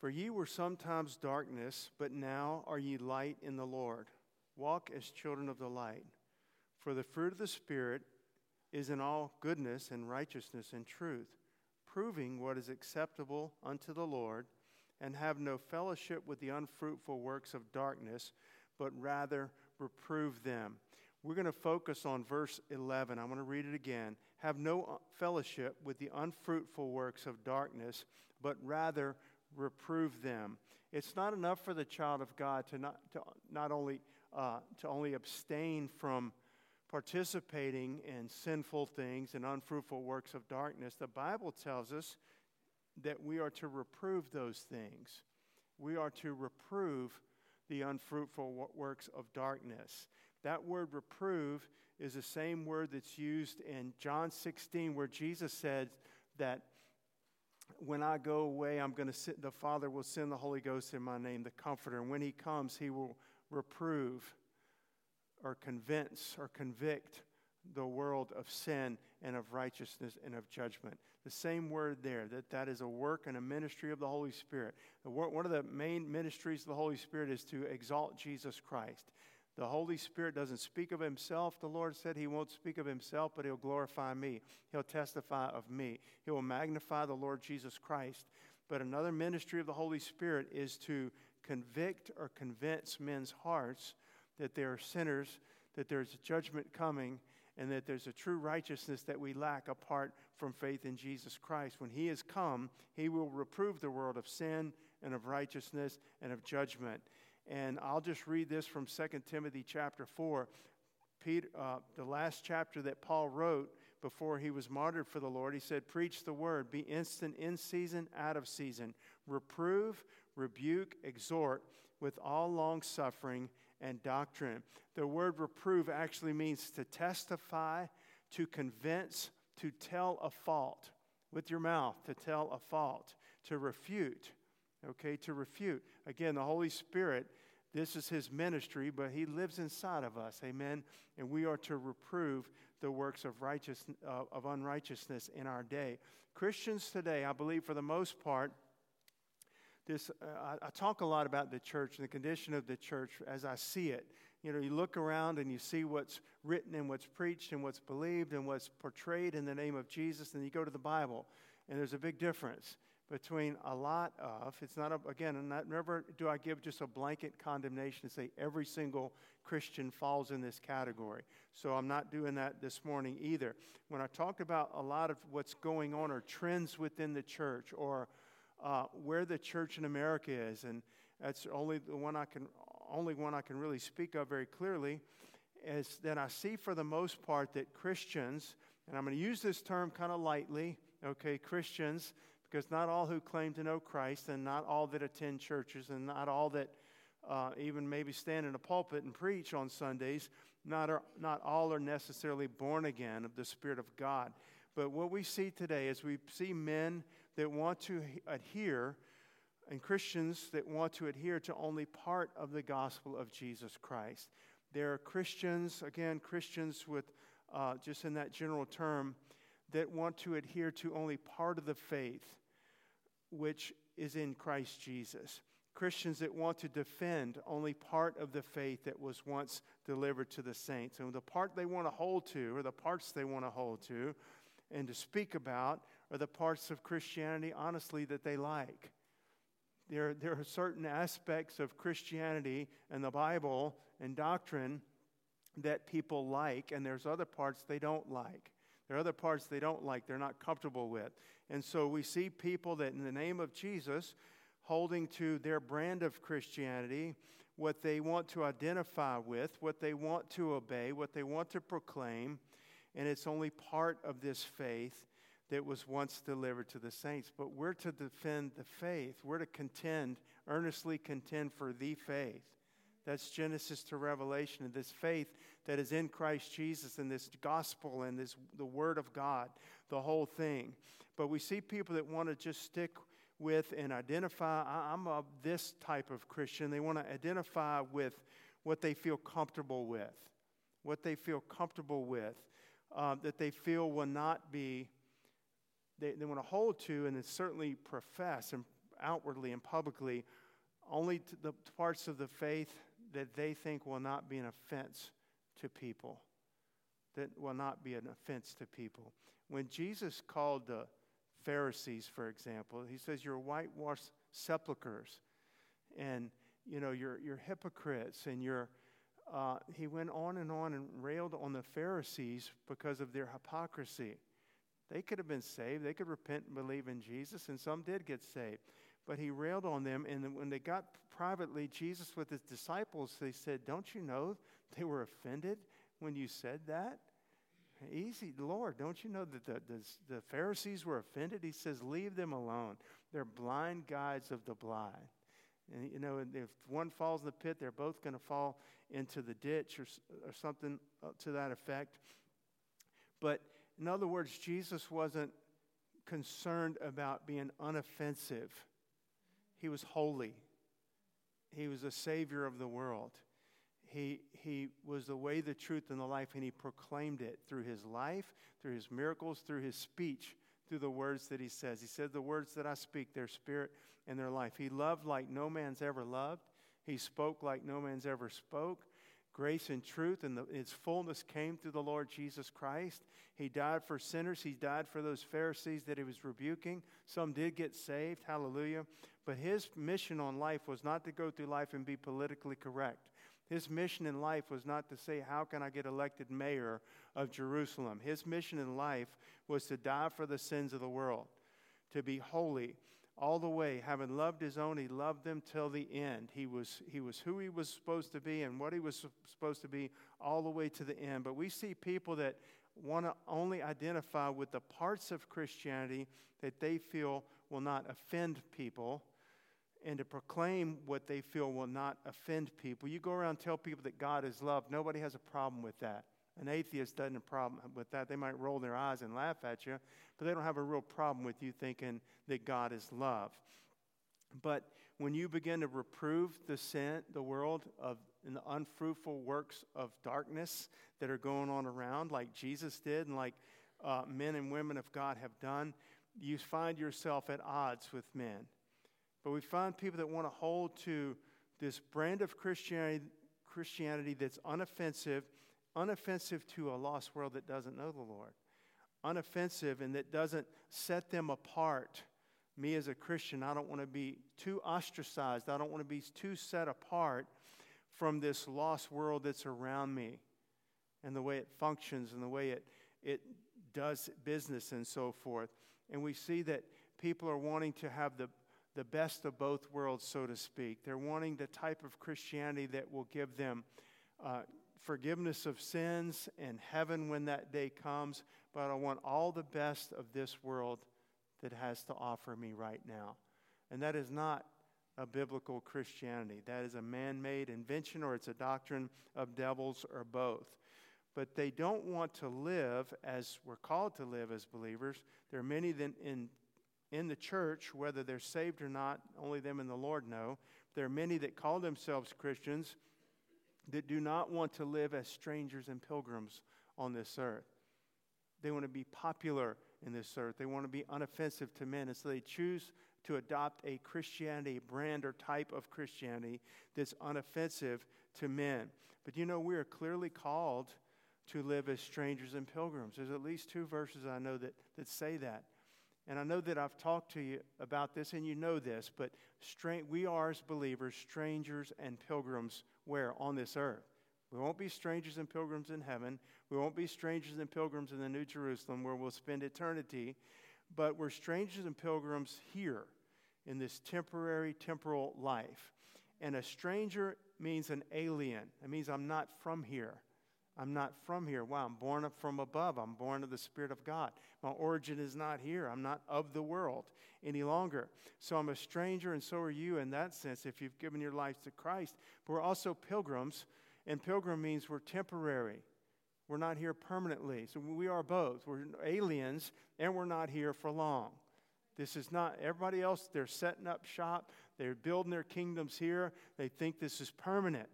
For ye were sometimes darkness, but now are ye light in the Lord. Walk as children of the light. For the fruit of the Spirit is in all goodness and righteousness and truth, proving what is acceptable unto the Lord, and have no fellowship with the unfruitful works of darkness, but rather reprove them. We're going to focus on verse 11. I'm going to read it again. Have no fellowship with the unfruitful works of darkness, but rather reprove them. It's not enough for the child of God to only abstain from participating in sinful things and unfruitful works of darkness. The Bible tells us that we are to reprove those things. We are to reprove the unfruitful works of darkness. That word reprove is the same word that's used in John 16, where Jesus said that when I go away, I'm going to sit, the Father will send the Holy Ghost in my name, the Comforter. And when he comes, he will reprove or convince or convict the world of sin and of righteousness and of judgment. The same word there, that is a work and a ministry of the Holy Spirit. One of the main ministries of the Holy Spirit is to exalt Jesus Christ. The Holy Spirit doesn't speak of himself. The Lord said he won't speak of himself, but he'll glorify me. He'll testify of me. He will magnify the Lord Jesus Christ. But another ministry of the Holy Spirit is to convict or convince men's hearts that they are sinners, that there's judgment coming, and that there's a true righteousness that we lack apart from faith in Jesus Christ. When he has come, he will reprove the world of sin and of righteousness and of judgment. And I'll just read this from 2 Timothy chapter 4, the last chapter that Paul wrote before he was martyred for the Lord. He said, preach the word, be instant in season, out of season. Reprove, rebuke, exhort with all long-suffering and doctrine. The word reprove actually means to testify, to convince, to tell a fault. With your mouth, to tell a fault, to refute. Okay, to refute. Again, the Holy Spirit, this is his ministry, but he lives inside of us. Amen. And we are to reprove the works of unrighteousness in our day. Christians today, I believe for the most part, I talk a lot about the church and the condition of the church as I see it. You know, you look around and you see what's written and what's preached and what's believed and what's portrayed in the name of Jesus, and you go to the Bible, and there's a big difference between a lot of, it's not, never do I give just a blanket condemnation and say every single Christian falls in this category. So I'm not doing that this morning either. When I talk about a lot of what's going on or trends within the church or where the church in America is, and that's only one I can really speak of very clearly, is that I see for the most part that Christians, and I'm going to use this term kind of lightly, okay, Christians, because not all who claim to know Christ and not all that attend churches and not all that even maybe stand in a pulpit and preach on Sundays, not all are necessarily born again of the Spirit of God. But what we see today is we see men that want to adhere and Christians that want to adhere to only part of the gospel of Jesus Christ. There are Christians, again, Christians with just in that general term, that want to adhere to only part of the faith which is in Christ Jesus. Christians that want to defend only part of the faith that was once delivered to the saints. And the part they want to hold to, or the parts they want to hold to and to speak about, are the parts of Christianity, honestly, that they like. There are certain aspects of Christianity and the Bible and doctrine that people like, and there's other parts they don't like. There are other parts they don't like, they're not comfortable with. And so we see people that in the name of Jesus, holding to their brand of Christianity, what they want to identify with, what they want to obey, what they want to proclaim, and it's only part of this faith that was once delivered to the saints. But we're to defend the faith. We're to contend, earnestly contend for the faith. That's Genesis to Revelation, and this faith that is in Christ Jesus and this gospel and this the Word of God, the whole thing. But we see people that want to just stick with and identify, I'm of this type of Christian. They want to identify with what they feel comfortable with, that they feel will not be, they want to hold to and then certainly profess and outwardly and publicly, only to the parts of the faith that they think will not be an offense to people. That will not be an offense to people. When Jesus called the Pharisees, for example, he says, "You're whitewashed sepulchres, and you're hypocrites," and he went on and railed on the Pharisees because of their hypocrisy. They could have been saved. They could repent and believe in Jesus, and some did get saved. But he railed on them, and when they got privately, Jesus with his disciples, they said, "Don't you know they were offended when you said that? Easy, Lord, don't you know that the Pharisees were offended?" He says, "Leave them alone. They're blind guides of the blind." And if one falls in the pit, they're both going to fall into the ditch or something to that effect. But in other words, Jesus wasn't concerned about being unoffensive. He was holy. He was a savior of the world. He was the way, the truth, and the life, and he proclaimed it through his life, through his miracles, through his speech, through the words that he says. He said, "The words that I speak, their spirit and their life." He loved like no man's ever loved. He spoke like no man's ever spoke. Grace and truth and its fullness came through the Lord Jesus Christ. He died for sinners. He died for those Pharisees that he was rebuking. Some did get saved. Hallelujah. But his mission on life was not to go through life and be politically correct. His mission in life was not to say, "How can I get elected mayor of Jerusalem?" His mission in life was to die for the sins of the world, to be holy all the way. Having loved his own, he loved them till the end. He was who he was supposed to be and what he was supposed to be all the way to the end. But we see people that want to only identify with the parts of Christianity that they feel will not offend people, and to proclaim what they feel will not offend people. You go around and tell people that God is love. Nobody has a problem with that. An atheist doesn't have a problem with that. They might roll their eyes and laugh at you, but they don't have a real problem with you thinking that God is love. But when you begin to reprove the world in the unfruitful works of darkness that are going on around, like Jesus did and like men and women of God have done, you find yourself at odds with men. But we find people that want to hold to this brand of Christianity that's unoffensive to a lost world that doesn't know the Lord, unoffensive and that doesn't set them apart. Me as a Christian, I don't want to be too ostracized. I don't want to be too set apart from this lost world that's around me and the way it functions and the way it does business and so forth. And we see that people are wanting to have the best of both worlds, so to speak. They're wanting the type of Christianity that will give them forgiveness of sins and heaven when that day comes. But I want all the best of this world that has to offer me right now. And that is not a biblical Christianity. That is a man-made invention, or it's a doctrine of devils, or both. But they don't want to live as we're called to live as believers. There are many that in the church, whether they're saved or not, only them and the Lord know. There are many that call themselves Christians that do not want to live as strangers and pilgrims on this earth. They want to be popular in this earth. They want to be unoffensive to men. And so they choose to adopt a Christianity, brand or type of Christianity that's unoffensive to men. But we are clearly called to live as strangers and pilgrims. There's at least two verses I know that say that. And I know that I've talked to you about this, and you know this, but we are, as believers, strangers and pilgrims where? On this earth. We won't be strangers and pilgrims in heaven. We won't be strangers and pilgrims in the New Jerusalem where we'll spend eternity. But we're strangers and pilgrims here in this temporal life. And a stranger means an alien. It means I'm not from here. I'm not from here. Wow, I'm born up from above. I'm born of the Spirit of God. My origin is not here. I'm not of the world any longer. So I'm a stranger, and so are you in that sense if you've given your life to Christ. But we're also pilgrims, and pilgrim means we're temporary. We're not here permanently. So we are both. We're aliens, and we're not here for long. This is not everybody else. They're setting up shop. They're building their kingdoms here. They think this is permanent.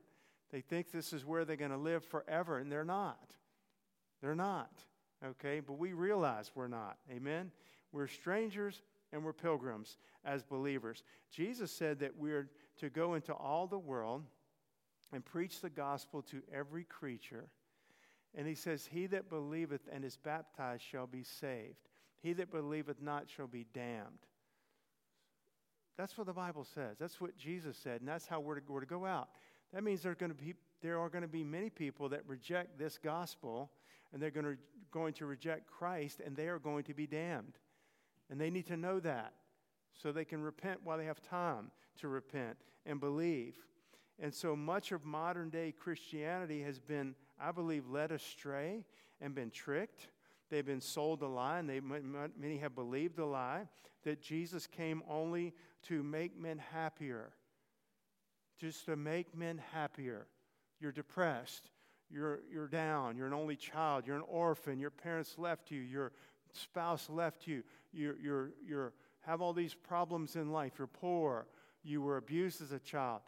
They think this is where they're going to live forever, and they're not. They're not, okay? But we realize we're not, amen? We're strangers and we're pilgrims as believers. Jesus said that we're to go into all the world and preach the gospel to every creature. And he says, he that believeth and is baptized shall be saved. He that believeth not shall be damned. That's what the Bible says. That's what Jesus said, and that's how we're to go out. That means there are going to be many people that reject this gospel, and they're going to reject Christ, and they are going to be damned. And they need to know that so they can repent while they have time to repent and believe. And so much of modern-day Christianity has been, I believe, led astray and been tricked. They've been sold a lie, and many have believed a lie, that Jesus came only to make men happier. Just to make men happier. You're depressed. You're down. You're an only child. You're an orphan. Your parents left you. Your spouse left you. You have all these problems in life. You're poor. You were abused as a child.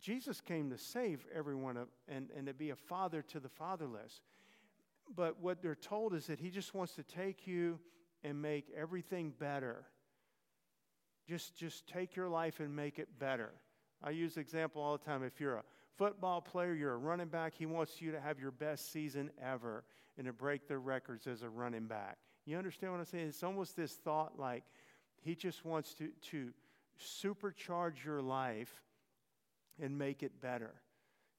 Jesus came to save everyone and to be a father to the fatherless. But what they're told is that he just wants to take you and make everything better. Just take your life and make it better. I use the example all the time. If you're a football player, you're a running back, he wants you to have your best season ever and to break the records as a running back. You understand what I'm saying? It's almost this thought like he just wants to supercharge your life and make it better.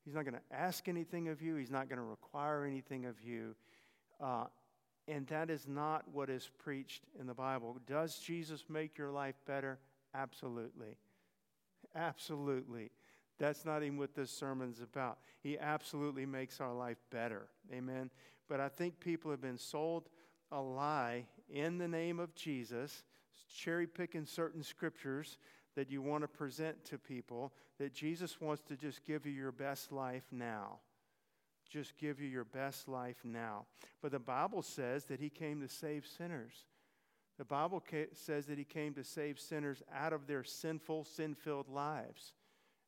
He's not going to ask anything of you. He's not going to require anything of you. And that is not what is preached in the Bible. Does Jesus make your life better? Absolutely. Absolutely. That's not even what this sermon's about. He absolutely makes our life better. Amen. But I think people have been sold a lie in the name of Jesus, cherry-picking certain scriptures that you want to present to people, that Jesus wants to just give you your best life now. Just give you your best life now. But the Bible says that he came to save sinners. The Bible says that he came to save sinners out of their sinful, sin-filled lives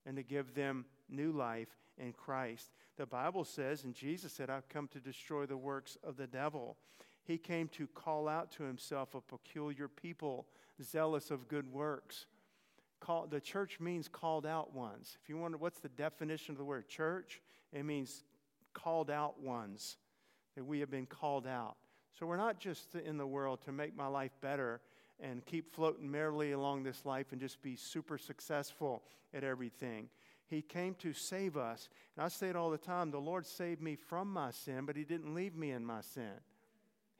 and to give them new life in Christ. The Bible says, and Jesus said, I've come to destroy the works of the devil. He came to call out to himself a peculiar people, zealous of good works. The church means called out ones. If you wonder what's the definition of the word church, it means called out ones, that we have been called out. So we're not just in the world to make my life better and keep floating merrily along this life and just be super successful at everything. He came to save us. And I say it all the time, the Lord saved me from my sin, but he didn't leave me in my sin.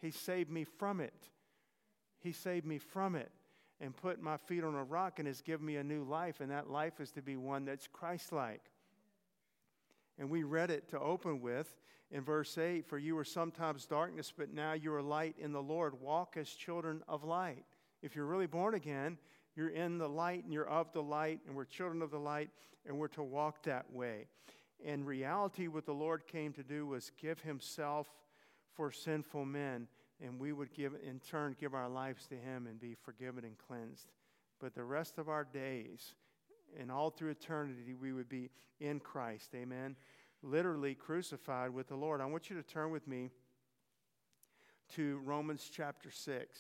He saved me from it. He saved me from it and put my feet on a rock and has given me a new life, and that life is to be one that's Christ-like. And we read it to open with in verse 8, for you were sometimes darkness, but now you are light in the Lord. Walk as children of light. If you're really born again, you're in the light and you're of the light, and we're children of the light, and we're to walk that way. In reality, what the Lord came to do was give himself for sinful men, and we would give our lives to him and be forgiven and cleansed. But the rest of our days and all through eternity, we would be in Christ. Amen. Literally crucified with the Lord. I want you to turn with me to Romans chapter 6.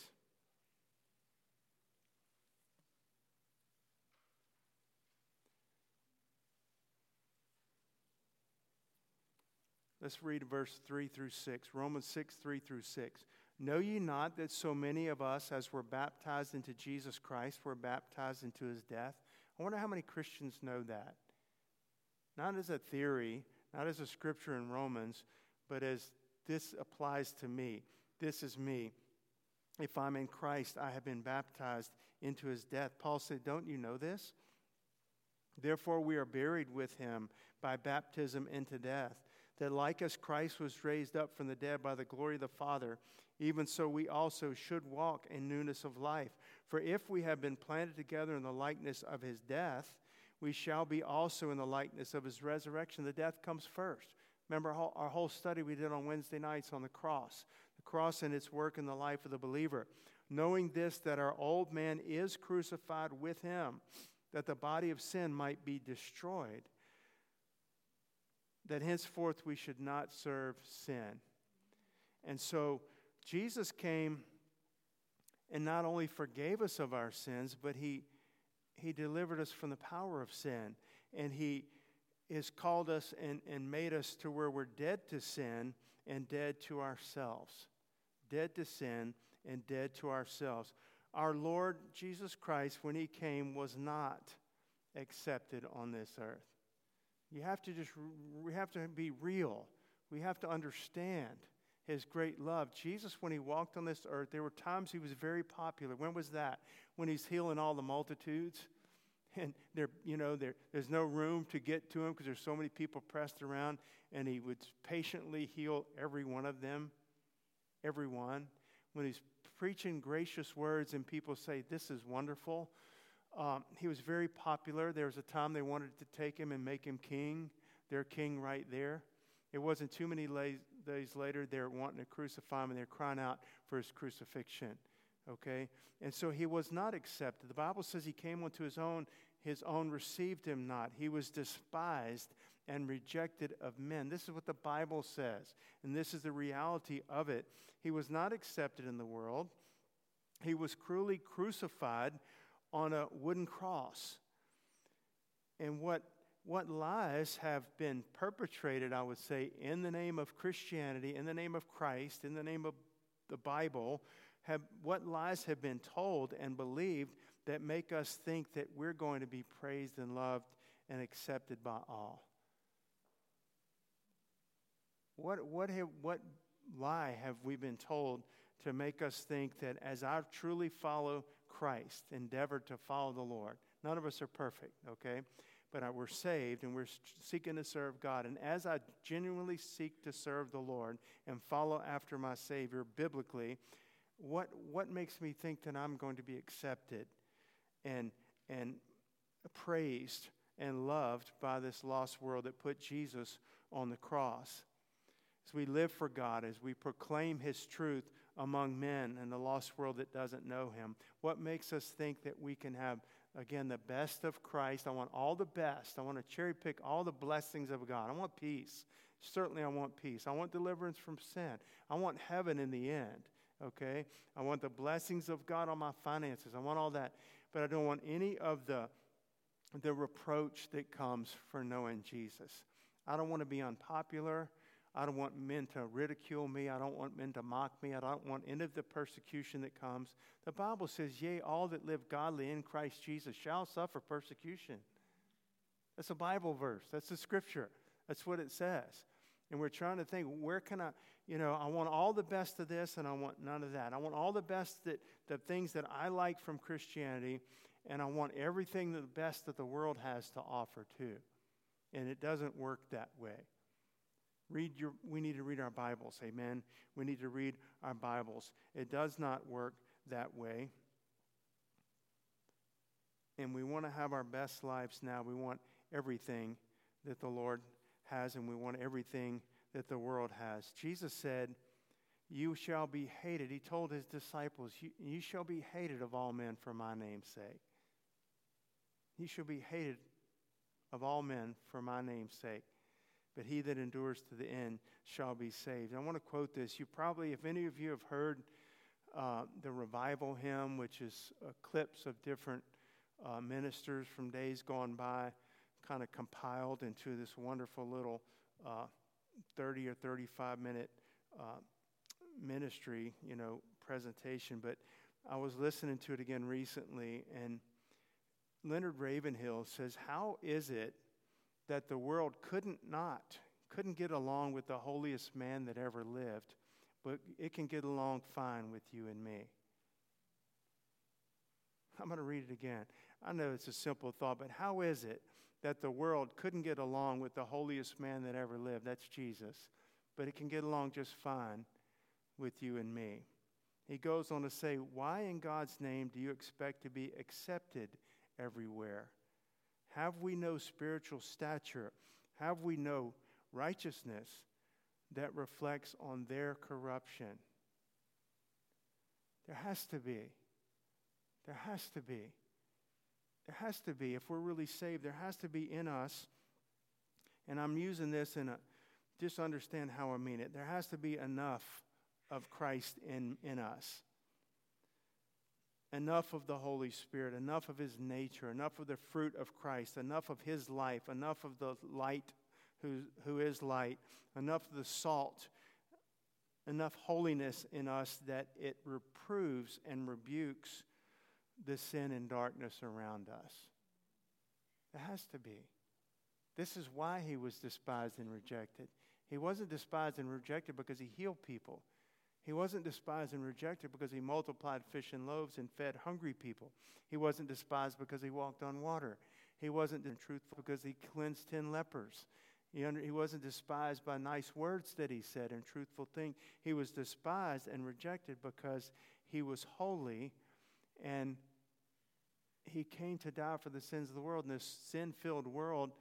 Let's read verse 3 through 6. Romans 6, 3 through 6. Know ye not that so many of us as were baptized into Jesus Christ were baptized into his death? I wonder how many Christians know that. Not as a theory, not as a scripture in Romans, but as this applies to me. This is me. If I'm in Christ, I have been baptized into his death. Paul said, don't you know this? Therefore we are buried with him by baptism into death, that like as Christ was raised up from the dead by the glory of the Father, even so we also should walk in newness of life. For if we have been planted together in the likeness of his death, we shall be also in the likeness of his resurrection. The death comes first. Remember our whole study we did on Wednesday nights on the cross and its work in the life of the believer. Knowing this, that our old man is crucified with him, that the body of sin might be destroyed, that henceforth we should not serve sin. And so Jesus came and not only forgave us of our sins, but he delivered us from the power of sin. And he has called us and made us to where we're dead to sin and dead to ourselves. Dead to sin and dead to ourselves. Our Lord Jesus Christ, when he came, was not accepted on this earth. We have to be real. We have to understand his great love. Jesus, when he walked on this earth, there were times he was very popular. When was that? When he's healing all the multitudes, and there's no room to get to him because there's so many people pressed around, and he would patiently heal every one of them, everyone. When he's preaching gracious words and people say, "This is wonderful," he was very popular. There was a time they wanted to take him and make him king, their king right there. It wasn't too many days later, they're wanting to crucify him, and they're crying out for his crucifixion, okay? And so he was not accepted. The Bible says he came unto his own received him not. He was despised and rejected of men. This is what the Bible says, and this is the reality of it. He was not accepted in the world. He was cruelly crucified on a wooden cross. And what lies have been perpetrated, I would say, in the name of Christianity, in the name of Christ, in the name of the Bible, what lies have been told and believed that make us think that we're going to be praised and loved and accepted by all? What lie have we been told to make us think that as I truly follow Christ, endeavor to follow the Lord? None of us are perfect, okay? But we're saved and we're seeking to serve God. And as I genuinely seek to serve the Lord and follow after my Savior biblically, what makes me think that I'm going to be accepted and praised and loved by this lost world that put Jesus on the cross? As we live for God, as we proclaim his truth among men and the lost world that doesn't know him, what makes us think that we can have, again, the best of Christ? I want all the best. I want to cherry pick all the blessings of God. I want peace. Certainly I want peace. I want deliverance from sin. I want heaven in the end, okay? I want the blessings of God on my finances. I want all that. But I don't want any of the reproach that comes for knowing Jesus. I don't want to be unpopular. I don't want men to ridicule me. I don't want men to mock me. I don't want any of the persecution that comes. The Bible says, yea, all that live godly in Christ Jesus shall suffer persecution. That's a Bible verse. That's the scripture. That's what it says. And we're trying to think, where can I, I want all the best of this and I want none of that. I want all the best, the things that I like from Christianity, and I want everything the best that the world has to offer too. And it doesn't work that way. We need to read our Bibles, amen? We need to read our Bibles. It does not work that way. And we want to have our best lives now. We want everything that the Lord has, and we want everything that the world has. Jesus said, you shall be hated. He told his disciples, you shall be hated of all men for my name's sake. You shall be hated of all men for my name's sake. But he that endures to the end shall be saved. I want to quote this. You probably, if any of you have heard the revival hymn, which is clips of different ministers from days gone by, kind of compiled into this wonderful little 30 or 35-minute ministry, presentation. But I was listening to it again recently, and Leonard Ravenhill says, how is it that the world couldn't get along with the holiest man that ever lived, but it can get along fine with you and me? I'm going to read it again. I know it's a simple thought, but how is it that the world couldn't get along with the holiest man that ever lived? That's Jesus. But it can get along just fine with you and me. He goes on to say, why in God's name do you expect to be accepted everywhere? Have we no spiritual stature? Have we no righteousness that reflects on their corruption? There has to be. There has to be. There has to be. If we're really saved, there has to be in us, and I'm using this just understand how I mean it. There has to be enough of Christ in us. enough of the Holy Spirit, enough of his nature, enough of the fruit of Christ, enough of his life, enough of the light who is light, enough of the salt, enough holiness in us that it reproves and rebukes the sin and darkness around us. It has to be. This is why he was despised and rejected. He wasn't despised and rejected because he healed people. He wasn't despised and rejected because he multiplied fish and loaves and fed hungry people. He wasn't despised because he walked on water. He wasn't untruthful because he cleansed 10 lepers. He wasn't despised by nice words that he said and truthful things. He was despised and rejected because he was holy, and he came to die for the sins of the world, and this sin-filled world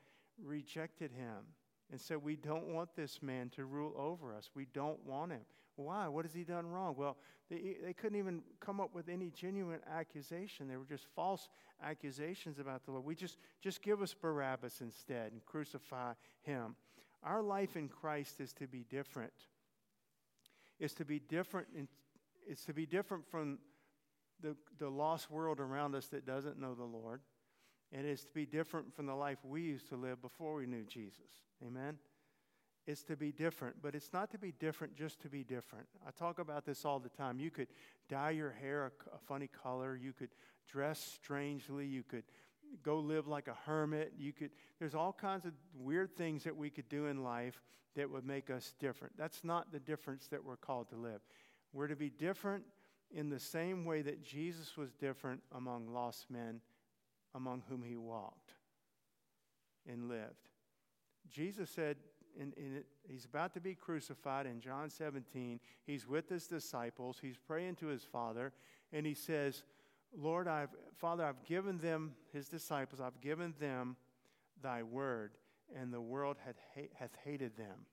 rejected him. And so we don't want this man to rule over us. We don't want him. Why? What has he done wrong? Well, they couldn't even come up with any genuine accusation. They were just false accusations about the Lord. We just give us Barabbas instead and crucify him. Our life in Christ is to be different. It's to be different. It's to be different from the lost world around us that doesn't know the Lord. And it's to be different from the life we used to live before we knew Jesus. Amen? It's to be different, but it's not to be different just to be different. I talk about this all the time. You could dye your hair a funny color. You could dress strangely. You could go live like a hermit. There's all kinds of weird things that we could do in life that would make us different. That's not the difference that we're called to live. We're to be different in the same way that Jesus was different among lost men, among whom he walked and lived. Jesus said, he's about to be crucified in John 17. He's with his disciples. He's praying to his Father. And he says, Lord, I've given them, his disciples, I've given them thy word, and the world hath hated them,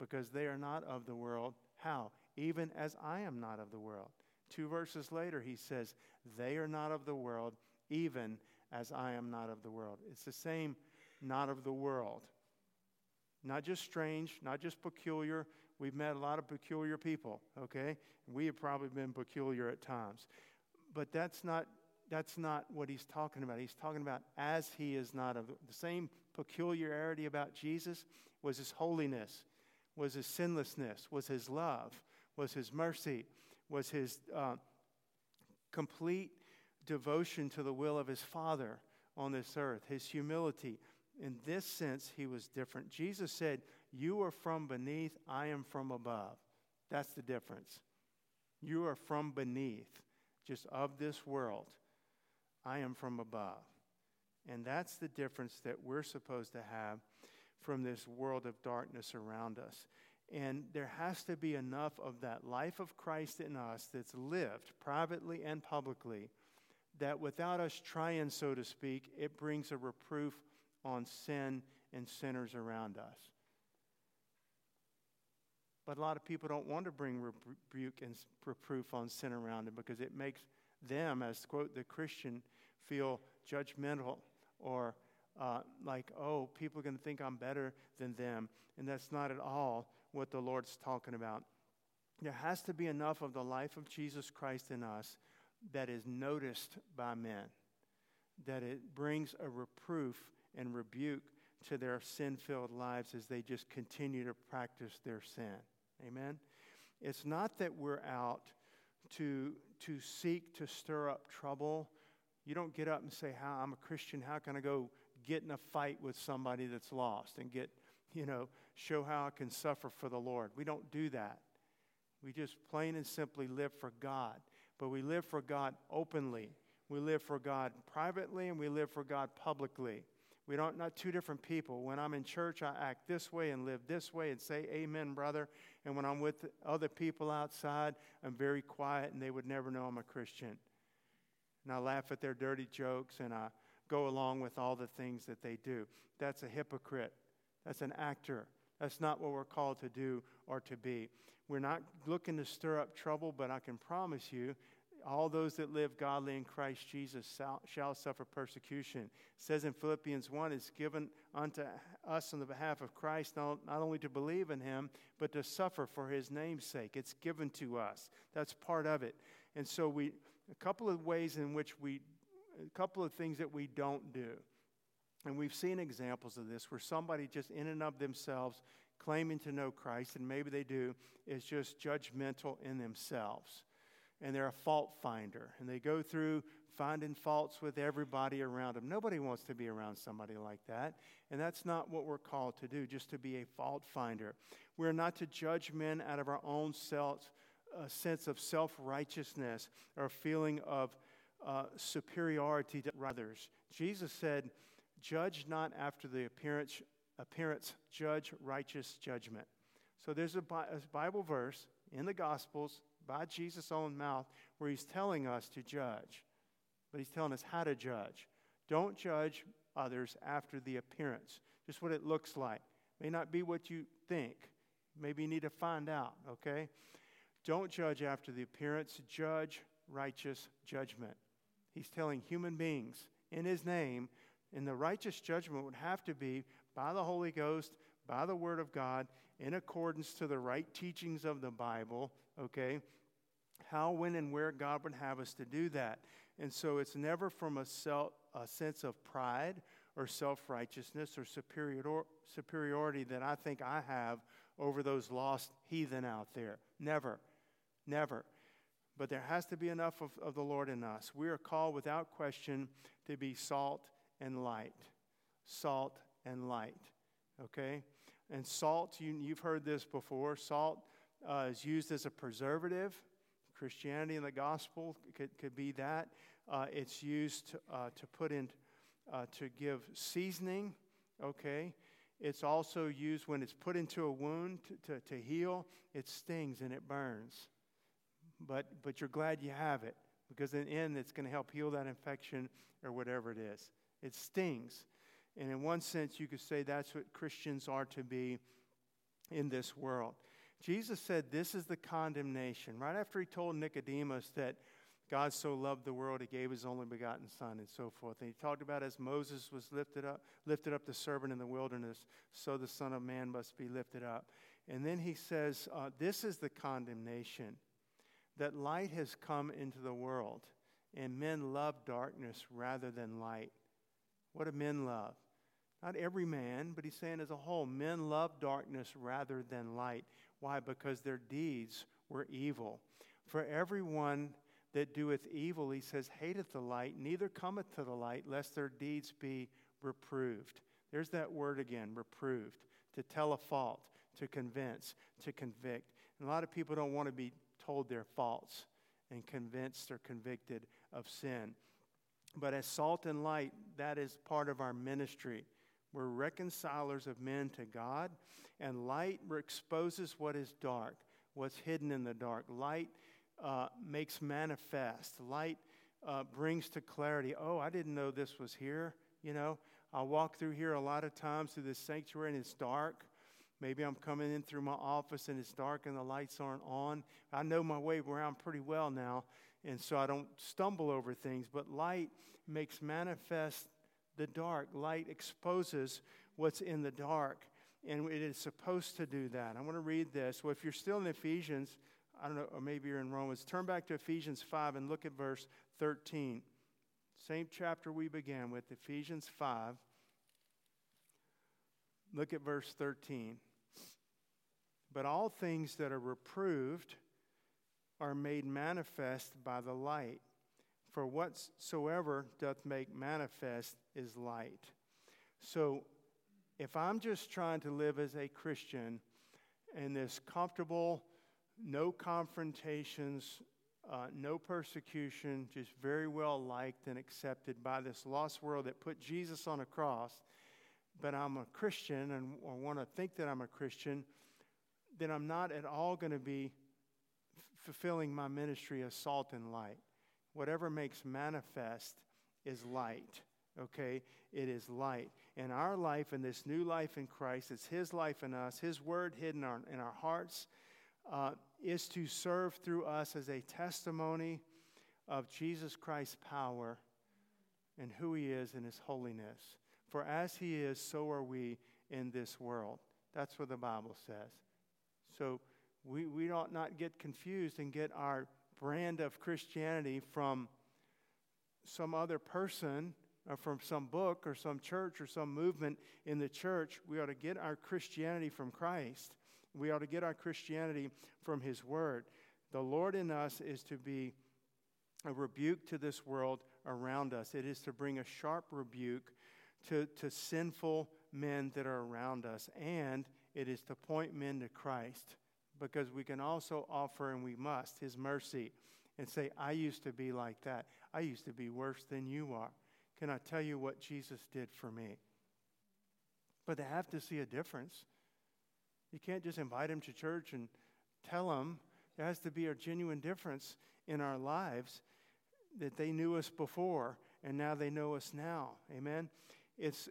because they are not of the world. How? Even as I am not of the world. 2 verses later, he says, they are not of the world, even as I am not of the world. It's the same not of the world. Not just strange, not just peculiar. We've met a lot of peculiar people, okay? We have probably been peculiar at times. But that's not what he's talking about. He's talking about as he is not of the same peculiarity about Jesus was his holiness, was his sinlessness, was his love, was his mercy, was his complete devotion to the will of his Father on this earth, his humility. In this sense, he was different. Jesus said, you are from beneath, I am from above. That's the difference. You are from beneath, just of this world. I am from above. And that's the difference that we're supposed to have from this world of darkness around us. And there has to be enough of that life of Christ in us that's lived privately and publicly, that without us trying, so to speak, it brings a reproof on sin and sinners around us. But a lot of people don't want to bring rebuke and reproof on sin around them, because it makes them, as quote the Christian, feel judgmental, or like, oh, people are going to think I'm better than them. And that's not at all what the Lord's talking about. There has to be enough of the life of Jesus Christ in us that is noticed by men, that it brings a reproof and rebuke to their sin-filled lives as they just continue to practice their sin. Amen? It's not that we're out to seek to stir up trouble. You don't get up and say, "How I'm a Christian, how can I go get in a fight with somebody that's lost and get, show how I can suffer for the Lord?" We don't do that. We just plain and simply live for God. But we live for God openly. We live for God privately, and we live for God publicly. We're not two different people. When I'm in church, I act this way and live this way and say, "Amen, brother." And when I'm with other people outside, I'm very quiet, and they would never know I'm a Christian. And I laugh at their dirty jokes, and I go along with all the things that they do. That's a hypocrite. That's an actor. That's not what we're called to do or to be. We're not looking to stir up trouble, but I can promise you, all those that live godly in Christ Jesus shall suffer persecution. It says in Philippians 1, it's given unto us on the behalf of Christ not only to believe in him, but to suffer for his name's sake. It's given to us. That's part of it. And so we a couple of things that we don't do. And we've seen examples of this where somebody just in and of themselves claiming to know Christ, and maybe they do, is just judgmental in themselves. And they're a fault finder. And they go through finding faults with everybody around them. Nobody wants to be around somebody like that. And that's not what we're called to do, just to be a fault finder. We're not to judge men out of our own sense of self-righteousness or feeling of superiority to others. Jesus said, judge not after the appearance, judge righteous judgment. So there's a Bible verse in the Gospels by Jesus' own mouth where he's telling us to judge. But he's telling us how to judge. Don't judge others after the appearance, just what it looks like. May not be what you think. Maybe you need to find out, okay? Don't judge after the appearance. Judge righteous judgment. He's telling human beings in his name, and the righteous judgment would have to be by the Holy Ghost, by the Word of God, in accordance to the right teachings of the Bible, okay? How, when, and where God would have us to do that. And so it's never from a sense of pride or self-righteousness or superiority that I think I have over those lost heathen out there. Never, never. But there has to be enough of the Lord in us. We are called without question to be salt and light, okay? And salt, you've heard this before. Salt is used as a preservative. Christianity and the gospel could be that. It's used to put in, to give seasoning, okay? It's also used when it's put into a wound to heal. It stings and it burns. But you're glad you have it, because in the end it's going to help heal that infection or whatever it is. It stings. And in one sense you could say that's what Christians are to be in this world. Jesus said this is the condemnation. Right after he told Nicodemus that God so loved the world he gave his only begotten son and so forth. And he talked about as Moses was lifted up the serpent in the wilderness, so the Son of Man must be lifted up. And then he says this is the condemnation, that light has come into the world and men love darkness rather than light. What do men love? Not every man, but he's saying as a whole, men love darkness rather than light. Why? Because their deeds were evil. For everyone that doeth evil, he says, hateth the light, neither cometh to the light, lest their deeds be reproved. There's that word again, reproved. To tell a fault, to convince, to convict. And a lot of people don't want to be told their faults and convinced or convicted of sin. But as salt and light, that is part of our ministry. We're reconcilers of men to God, and light exposes what is dark, what's hidden in the dark. Light makes manifest. Light brings to clarity. Oh, I didn't know this was here. You know, I walk through here a lot of times through this sanctuary, and it's dark. Maybe I'm coming in through my office, and it's dark, and the lights aren't on. I know my way around pretty well now, and so I don't stumble over things. But light makes manifest the dark. Light exposes what's in the dark, and it is supposed to do that. I want to read this. Well, if you're still in Ephesians, I don't know, or maybe you're in Romans, turn back to Ephesians 5 and look at verse 13. Same chapter we began with, Ephesians 5. Look at verse 13. But all things that are reproved are made manifest by the light. For whatsoever doth make manifest is light. So if I'm just trying to live as a Christian in this comfortable, no confrontations, no persecution, just very well liked and accepted by this lost world that put Jesus on a cross, but I'm a Christian and I want to think that I'm a Christian, then I'm not at all going to be fulfilling my ministry as salt and light. Whatever makes manifest is light, okay? It is light. And our life in this new life in Christ, it's his life in us, his word hidden in our hearts, is to serve through us as a testimony of Jesus Christ's power and who he is in his holiness. For as he is, so are we in this world. That's what the Bible says. So we ought not get confused and get our brand of Christianity from some other person or from some book or some church or some movement in the church. We ought to get our Christianity from Christ. We ought to get our Christianity from His Word. The Lord in us is to be a rebuke to this world around us. It is to bring a sharp rebuke to sinful men that are around us. And it is to point men to Christ, because we can also offer, and we must, His mercy and say, I used to be like that. I used to be worse than you are. Can I tell you what Jesus did for me? But they have to see a difference. You can't just invite them to church and tell them. There has to be a genuine difference in our lives, that they knew us before and now they know us now. Amen? It's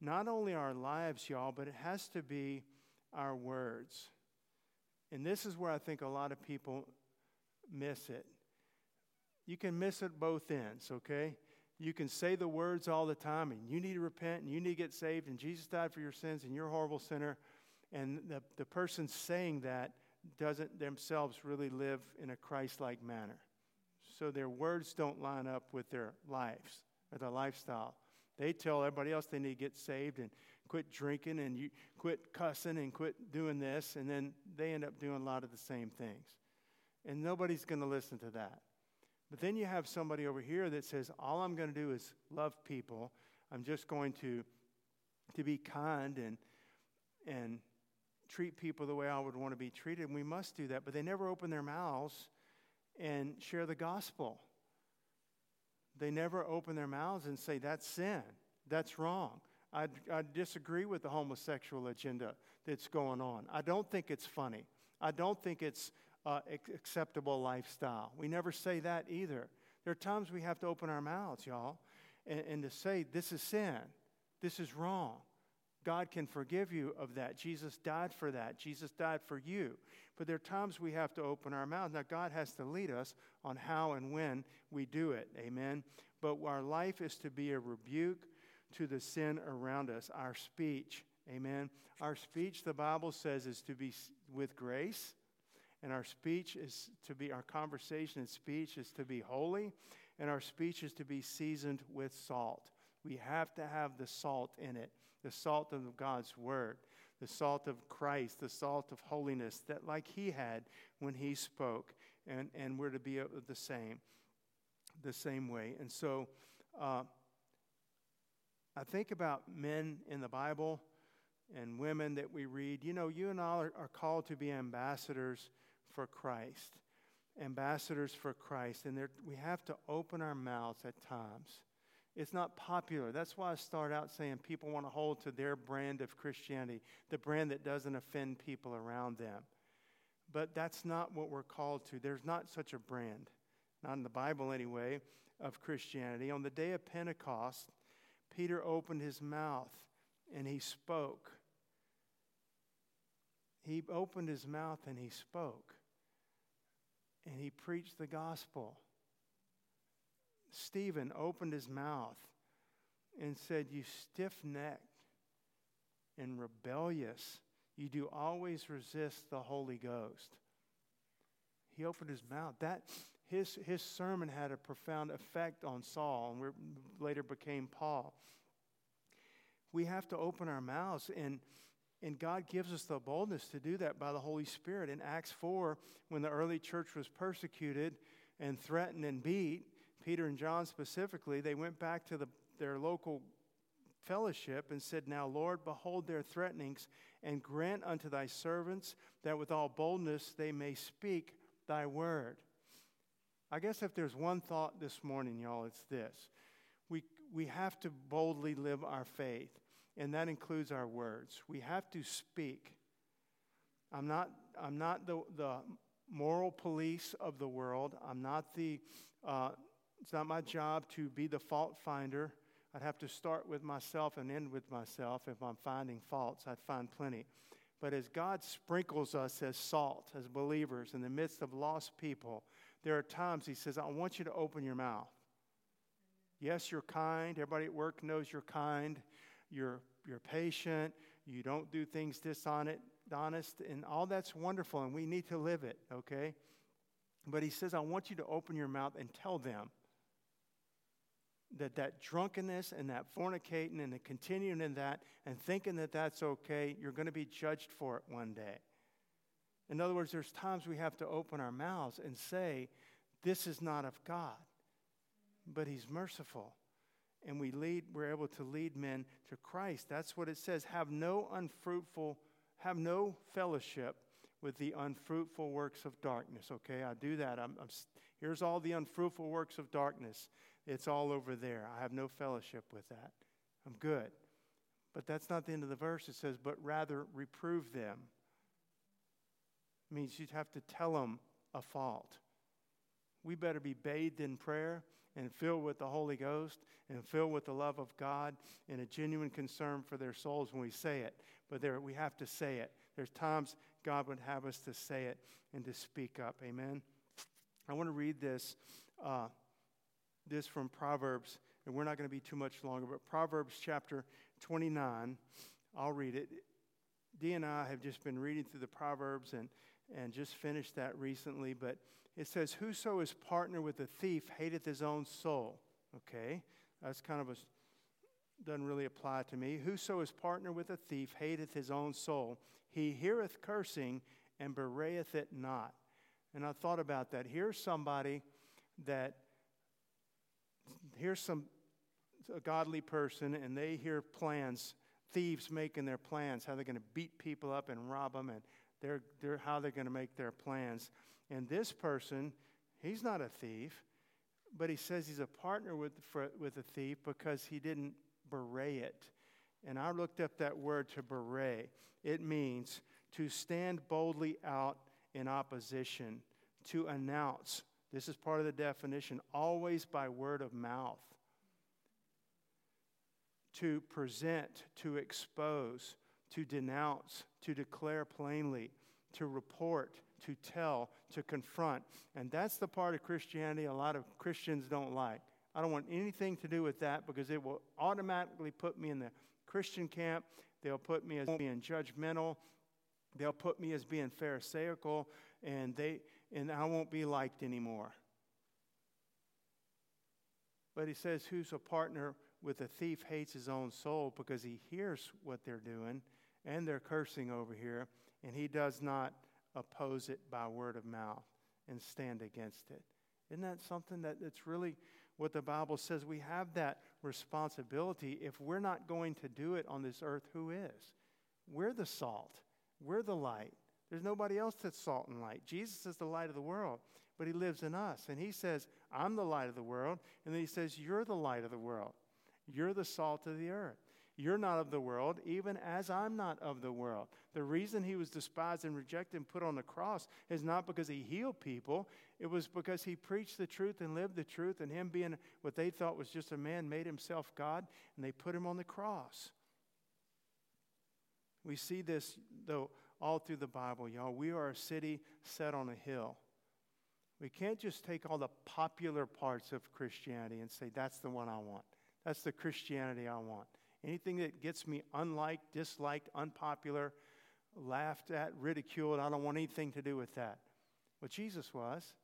not only our lives, y'all, but it has to be our words. And this is where I think a lot of people miss it. You can miss it both ends, okay? You can say the words all the time, and you need to repent, and you need to get saved, and Jesus died for your sins, and you're a horrible sinner. And the person saying that doesn't themselves really live in a Christ-like manner. So their words don't line up with their lives or their lifestyle. They tell everybody else they need to get saved and quit drinking and you quit cussing and quit doing this, and then they end up doing a lot of the same things. And nobody's going to listen to that. But then you have somebody over here that says, all I'm going to do is love people. I'm just going to be kind and treat people the way I would want to be treated. And we must do that. But they never open their mouths and share the gospel. They never open their mouths and say, that's sin. That's wrong. I disagree with the homosexual agenda that's going on. I don't think it's funny. I don't think it's acceptable lifestyle. We never say that either. There are times we have to open our mouths, y'all, and to say, this is sin. This is wrong. God can forgive you of that. Jesus died for that. Jesus died for you. But there are times we have to open our mouths. Now, God has to lead us on how and when we do it. Amen. But our life is to be a rebuke to the sin around us. Our speech. Amen. Our speech, the Bible says, is to be with grace. And our speech is to be, our conversation and speech is to be holy. And our speech is to be seasoned with salt. We have to have the salt in it. The salt of God's word, the salt of Christ, the salt of holiness, that like He had when He spoke, and we're to be the same way. And so I think about men in the Bible and women that we read. You know, you and I are called to be ambassadors for Christ. And we have to open our mouths at times. It's not popular. That's why I start out saying people want to hold to their brand of Christianity, the brand that doesn't offend people around them. But that's not what we're called to. There's not such a brand, not in the Bible anyway, of Christianity. On the day of Pentecost, Peter opened his mouth and he spoke. He opened his mouth and he spoke. And he preached the gospel. Stephen opened his mouth and said, you stiff-necked and rebellious, you do always resist the Holy Ghost. He opened his mouth. That his sermon had a profound effect on Saul, and later became Paul. We have to open our mouths, and God gives us the boldness to do that by the Holy Spirit. In Acts 4, when the early church was persecuted and threatened and beat, Peter and John specifically, they went back to their local fellowship and said, now, Lord, behold their threatenings, and grant unto thy servants that with all boldness they may speak thy word. I guess if there's one thought this morning, y'all, it's this. We have to boldly live our faith, and that includes our words. We have to speak. I'm not the moral police of the world. I'm not the... It's not my job to be the fault finder. I'd have to start with myself and end with myself. If I'm finding faults, I'd find plenty. But as God sprinkles us as salt, as believers, in the midst of lost people, there are times He says, I want you to open your mouth. Yes, you're kind. Everybody at work knows you're kind. You're patient. You don't do things dishonest. And all that's wonderful, and we need to live it, okay? But he says, I want you to open your mouth and tell them that that drunkenness and that fornicating and the continuing in that and thinking that that's okay, you're going to be judged for it one day. In other words, there's times we have to open our mouths and say, this is not of God, but he's merciful. And we're able to lead men to Christ. That's what it says. Have no fellowship with the unfruitful works of darkness. Okay, I do that. Here's all the unfruitful works of darkness. It's all over there. I have no fellowship with that. I'm good. But that's not the end of the verse. It says, but rather reprove them. It means you'd have to tell them a fault. We better be bathed in prayer and filled with the Holy Ghost and filled with the love of God and a genuine concern for their souls when we say it. But we have to say it. There's times God would have us to say it and to speak up. Amen. I want to read this from Proverbs, and we're not going to be too much longer, but Proverbs chapter 29, I'll read it. Dee and I have just been reading through the Proverbs and just finished that recently, but it says, whoso is partner with a thief hateth his own soul. Okay, that's kind of doesn't really apply to me. Whoso is partner with a thief hateth his own soul. He heareth cursing and bereath it not. And I thought about that. Here's a godly person, and they hear plans, thieves making their plans, how they're going to beat people up and rob them, and how they're going to make their plans. And this person, he's not a thief, but he says he's a partner with a thief because he didn't berate it. And I looked up that word to berate. It means to stand boldly out in opposition, to announce. This is part of the definition, always by word of mouth. To present, to expose, to denounce, to declare plainly, to report, to tell, to confront. And that's the part of Christianity a lot of Christians don't like. I don't want anything to do with that because it will automatically put me in the Christian camp. They'll put me as being judgmental. They'll put me as being pharisaical, and I won't be liked anymore. But he says, who's a partner with a thief hates his own soul because he hears what they're doing, and they're cursing over here, and he does not oppose it by word of mouth and stand against it. Isn't that something that's really what the Bible says? We have that responsibility. If we're not going to do it on this earth, who is? We're the salt. We're the light. There's nobody else that's salt and light. Jesus is the light of the world, but he lives in us. And he says, I'm the light of the world. And then he says, you're the light of the world. You're the salt of the earth. You're not of the world, even as I'm not of the world. The reason he was despised and rejected and put on the cross is not because he healed people. It was because he preached the truth and lived the truth, and him being what they thought was just a man made himself God, and they put him on the cross. We see this, though, all through the Bible, y'all. We are a city set on a hill. We can't just take all the popular parts of Christianity and say, that's the one I want. That's the Christianity I want. Anything that gets me unliked, disliked, unpopular, laughed at, ridiculed, I don't want anything to do with that. Well, Jesus was.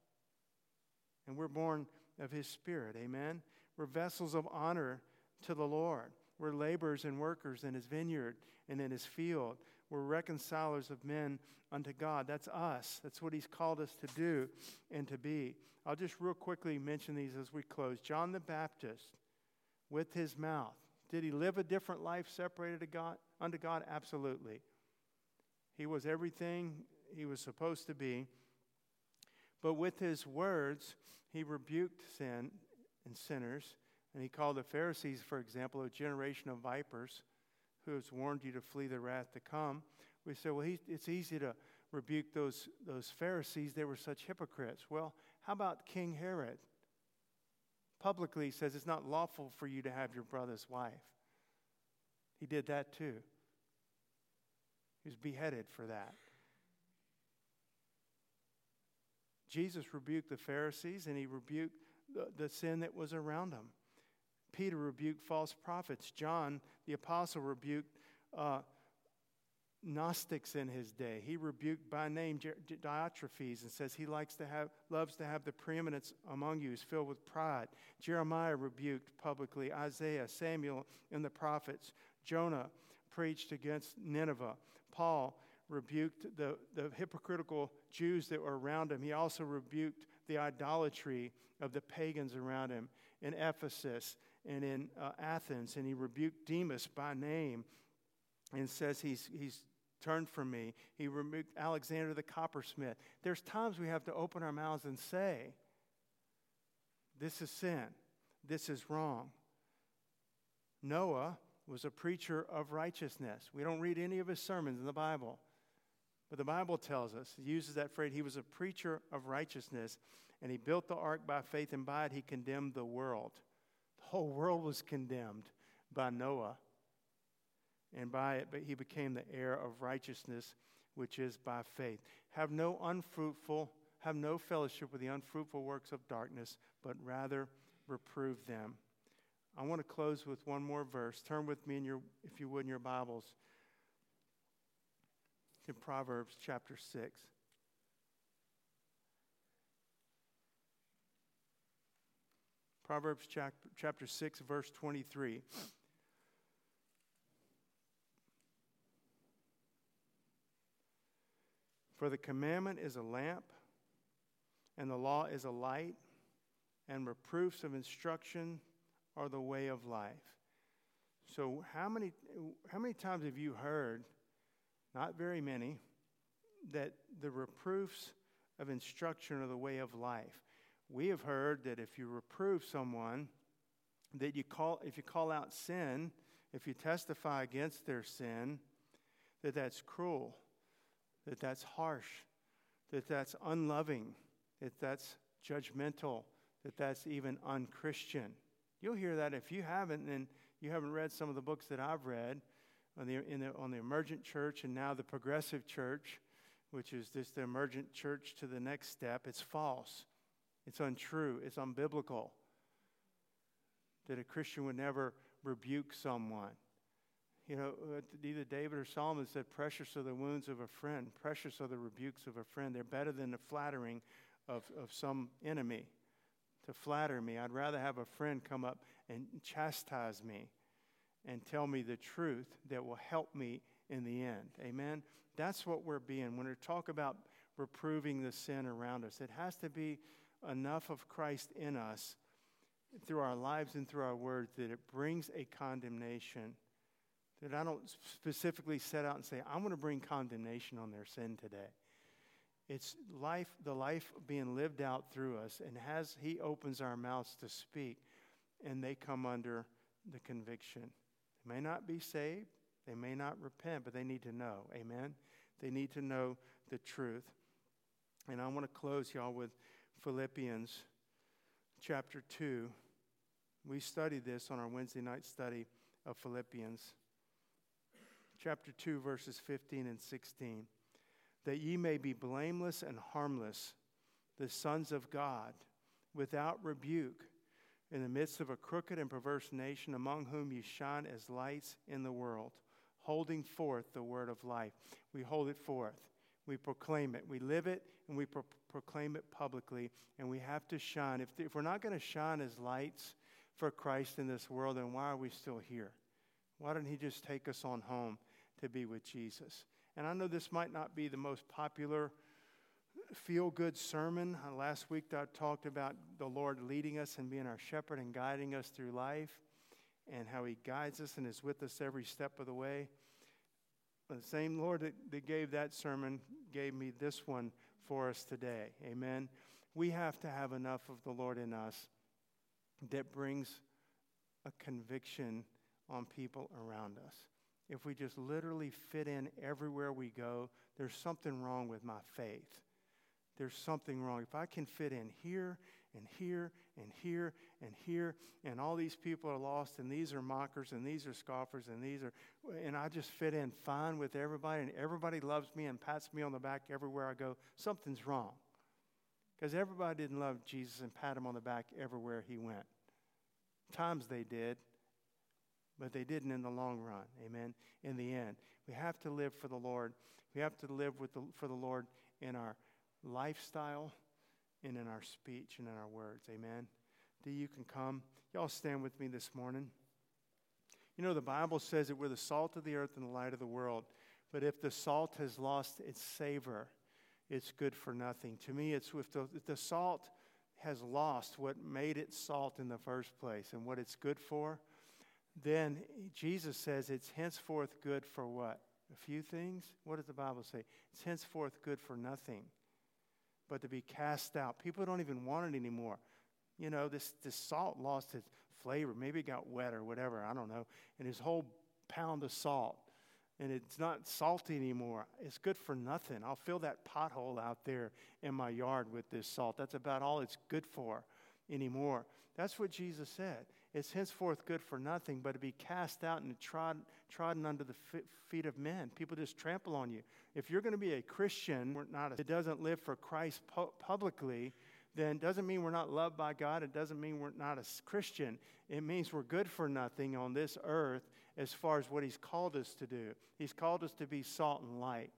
And we're born of his Spirit, amen? We're vessels of honor to the Lord. We're laborers and workers in his vineyard and in his field. We're reconcilers of men unto God. That's us. That's what he's called us to do and to be. I'll just real quickly mention these as we close. John the Baptist, with his mouth, did he live a different life separated to God, unto God? Absolutely. He was everything he was supposed to be. But with his words, he rebuked sin and sinners. And he called the Pharisees, for example, a generation of vipers who has warned you to flee the wrath to come. We say, well, it's easy to rebuke those Pharisees. They were such hypocrites. Well, how about King Herod? Publicly says it's not lawful for you to have your brother's wife. He did that too. He was beheaded for that. Jesus rebuked the Pharisees, and he rebuked the sin that was around them. Peter rebuked false prophets. John, the apostle, rebuked Gnostics in his day. He rebuked by name Diotrephes and says he loves to have the preeminence among you, is filled with pride. Jeremiah rebuked publicly. Isaiah, Samuel, and the prophets. Jonah preached against Nineveh. Paul rebuked the hypocritical Jews that were around him. He also rebuked the idolatry of the pagans around him in Ephesus and in Athens. And he rebuked Demas by name and says he's turned from me. He rebuked Alexander the coppersmith. There's times we have to open our mouths and say, this is sin. This is wrong. Noah was a preacher of righteousness. We don't read any of his sermons in the Bible. But the Bible tells us, it uses that phrase, he was a preacher of righteousness, and he built the ark by faith, and by it he condemned the world. The whole world was condemned by Noah. And by it, but he became the heir of righteousness, which is by faith. Have no fellowship with the unfruitful works of darkness, but rather reprove them. I want to close with one more verse. Turn with me, if you would, in your Bibles to Proverbs chapter 6. Proverbs chapter 6, verse 23. For the commandment is a lamp, and the law is a light, and reproofs of instruction are the way of life. So how many times have you heard, not very many, that the reproofs of instruction are the way of life? We have heard that if you reprove someone, that if you call out sin, if you testify against their sin, that that's cruel, that that's harsh, that that's unloving, that that's judgmental, that that's even unchristian. You'll hear that if you haven't, and you haven't read some of the books that I've read on the emergent church and now the progressive church, which is just the emergent church to the next step. It's false. It's untrue. It's unbiblical that a Christian would never rebuke someone. You know, either David or Solomon said, precious are the wounds of a friend. Precious are the rebukes of a friend. They're better than the flattering of some enemy. To flatter me, I'd rather have a friend come up and chastise me and tell me the truth that will help me in the end. Amen? That's what we're being. When we talk about reproving the sin around us, it has to be enough of Christ in us through our lives and through our words that it brings a condemnation. That I don't specifically set out and say, I'm going to bring condemnation on their sin today. It's life, the life being lived out through us, and as he opens our mouths to speak, and they come under the conviction. They may not be saved, they may not repent, but they need to know, amen? They need to know the truth. And I want to close, y'all, with Philippians chapter 2. We studied this on our Wednesday night study of Philippians. Chapter 2, verses 15 and 16. That ye may be blameless and harmless, the sons of God, without rebuke, in the midst of a crooked and perverse nation, among whom ye shine as lights in the world, holding forth the word of life. We hold it forth. We proclaim it. We live it, and we proclaim it publicly. And we have to shine. If we're not going to shine as lights for Christ in this world, then why are we still here? Why didn't he just take us on home to be with Jesus? And I know this might not be the most popular feel-good sermon. Last week I talked about the Lord leading us and being our shepherd and guiding us through life and how he guides us and is with us every step of the way. The same Lord that gave that sermon gave me this one for us today. Amen. We have to have enough of the Lord in us that brings a conviction on people around us. If we just literally fit in everywhere we go, there's something wrong with my faith. There's something wrong. If I can fit in here and here and here and here, and all these people are lost, and these are mockers, and these are scoffers, and I just fit in fine with everybody, and everybody loves me and pats me on the back everywhere I go, something's wrong. Because everybody didn't love Jesus and pat him on the back everywhere he went. Times they did. but they didn't in the long run. Amen. In the end, we have to live for the Lord. We have to live for the Lord in our lifestyle and in our speech and in our words. Amen. You can come. Y'all stand with me this morning. You know, the Bible says that we're the salt of the earth and the light of the world. But if the salt has lost its savor, it's good for nothing. To me, it's if the salt has lost what made it salt in the first place and what it's good for, then Jesus says it's henceforth good for what? A few things? What does the Bible say? It's henceforth good for nothing but to be cast out. People don't even want it anymore. You know, this salt lost its flavor. Maybe it got wet or whatever. I don't know. And his whole pound of salt. And it's not salty anymore. It's good for nothing. I'll fill that pothole out there in my yard with this salt. That's about all it's good for anymore. That's what Jesus said. It's henceforth good for nothing but to be cast out and trodden under the feet of men. People just trample on you. If you're going to be a Christian that doesn't live for Christ publicly, then it doesn't mean we're not loved by God. It doesn't mean we're not a Christian. It means we're good for nothing on this earth as far as what he's called us to do. He's called us to be salt and light.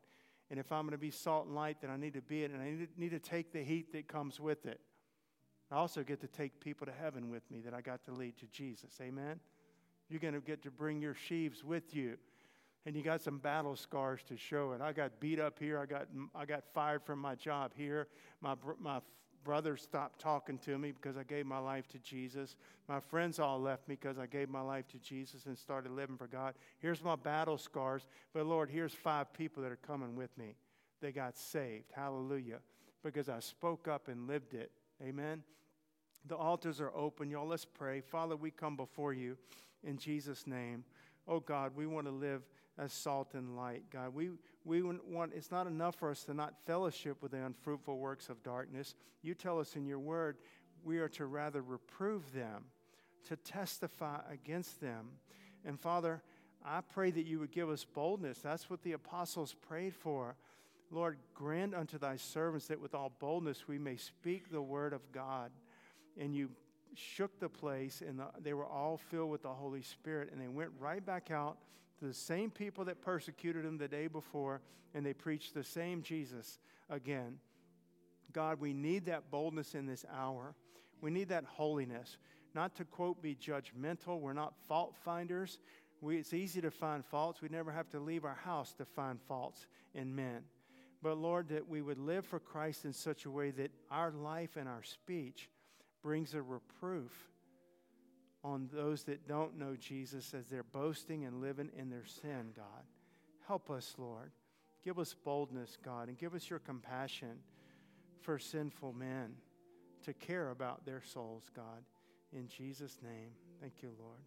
And if I'm going to be salt and light, then I need to be it, and I need to take the heat that comes with it. I also get to take people to heaven with me that I got to lead to Jesus. Amen? You're going to get to bring your sheaves with you. And you got some battle scars to show it. I got beat up here. I got fired from my job here. My brother stopped talking to me because I gave my life to Jesus. My friends all left me because I gave my life to Jesus and started living for God. Here's my battle scars, but Lord, here's 5 people that are coming with me. They got saved. Hallelujah. Because I spoke up and lived it. Amen. The altars are open. Y'all, let's pray. Father, we come before you in Jesus' name. Oh God, we want to live as salt and light. God, we want, it's not enough for us to not fellowship with the unfruitful works of darkness. You tell us in your word, we are to rather reprove them, to testify against them. And Father, I pray that you would give us boldness. That's what the apostles prayed for. Lord, grant unto thy servants that with all boldness we may speak the word of God. And you shook the place, and they were all filled with the Holy Spirit, and they went right back out to the same people that persecuted him the day before, and they preached the same Jesus again. God, we need that boldness in this hour. We need that holiness. Not to, quote, be judgmental. We're not fault finders. It's easy to find faults. We never have to leave our house to find faults in men. But, Lord, that we would live for Christ in such a way that our life and our speech brings a reproof on those that don't know Jesus as they're boasting and living in their sin, God. Help us, Lord. Give us boldness, God, and give us your compassion for sinful men to care about their souls, God. In Jesus' name, thank you, Lord.